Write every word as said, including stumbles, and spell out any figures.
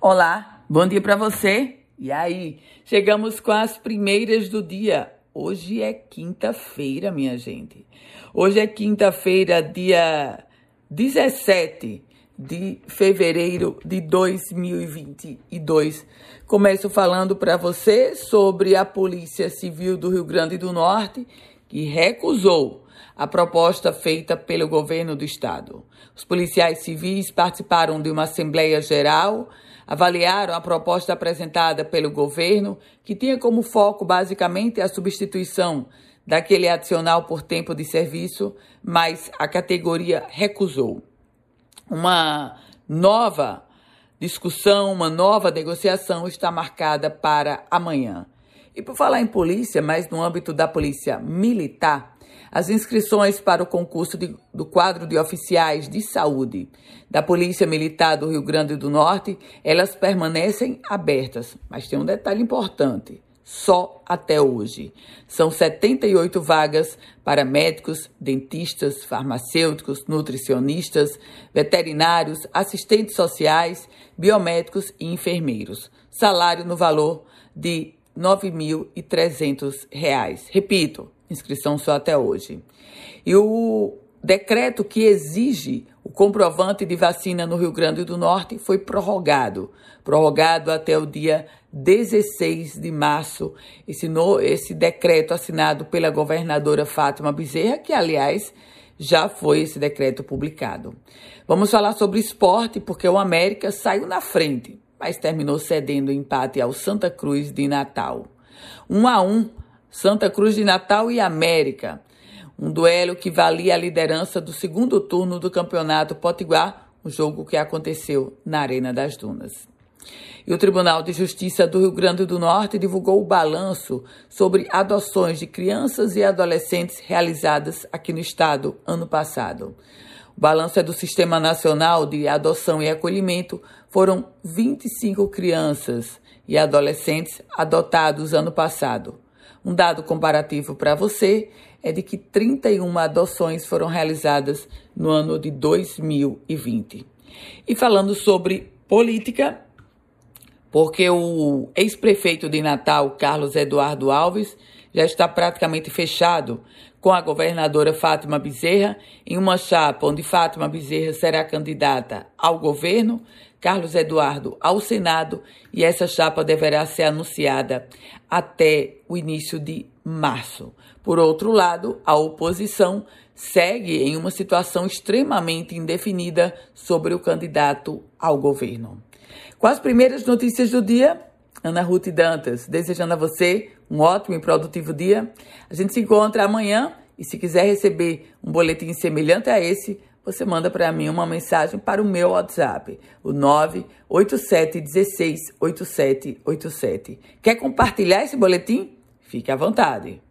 Olá, bom dia para você. E aí, chegamos com as primeiras do dia. Hoje é quinta-feira, minha gente. Hoje é quinta-feira, dia dezessete de fevereiro de dois mil e vinte e dois. Começo falando para você sobre a Polícia Civil do Rio Grande do Norte, que recusou a proposta feita pelo governo do estado. Os policiais civis participaram de uma assembleia geral, avaliaram a proposta apresentada pelo governo, que tinha como foco basicamente a substituição daquele adicional por tempo de serviço, mas a categoria recusou. Uma nova discussão, uma nova negociação está marcada para amanhã. E por falar em polícia, mas no âmbito da Polícia Militar, as inscrições para o concurso de, do quadro de oficiais de saúde da Polícia Militar do Rio Grande do Norte, elas permanecem abertas, mas tem um detalhe importante, só até hoje. São setenta e oito vagas para médicos, dentistas, farmacêuticos, nutricionistas, veterinários, assistentes sociais, biomédicos e enfermeiros. Salário no valor de nove mil e trezentos reais. Repito, inscrição só até hoje. E o decreto que exige o comprovante de vacina no Rio Grande do Norte foi prorrogado. Prorrogado até o dia dezesseis de março. Esse, no, esse decreto assinado pela governadora Fátima Bezerra, que, aliás, já foi esse decreto publicado. Vamos falar sobre esporte, porque o América saiu na frente, mas terminou cedendo o empate ao Santa Cruz de Natal. Um a um, Santa Cruz de Natal e América. Um duelo que valia a liderança do segundo turno do Campeonato Potiguar, um jogo que aconteceu na Arena das Dunas. E o Tribunal de Justiça do Rio Grande do Norte divulgou o balanço sobre adoções de crianças e adolescentes realizadas aqui no estado ano passado. O balanço é do Sistema Nacional de Adoção e Acolhimento. Foram vinte e cinco crianças e adolescentes adotados ano passado. Um dado comparativo para você é de que trinta e uma adoções foram realizadas no ano de dois mil e vinte. E falando sobre política, porque o ex-prefeito de Natal, Carlos Eduardo Alves, já está praticamente fechado com a governadora Fátima Bezerra, em uma chapa onde Fátima Bezerra será candidata ao governo, Carlos Eduardo ao Senado, e essa chapa deverá ser anunciada até o início de março. Por outro lado, a oposição segue em uma situação extremamente indefinida sobre o candidato ao governo. Com as primeiras notícias do dia, Ana Ruth Dantas, desejando a você um ótimo e produtivo dia. A gente se encontra amanhã e se quiser receber um boletim semelhante a esse, você manda para mim uma mensagem para o meu WhatsApp, o nove oito sete um seis oito sete oito sete. Quer compartilhar esse boletim? Fique à vontade.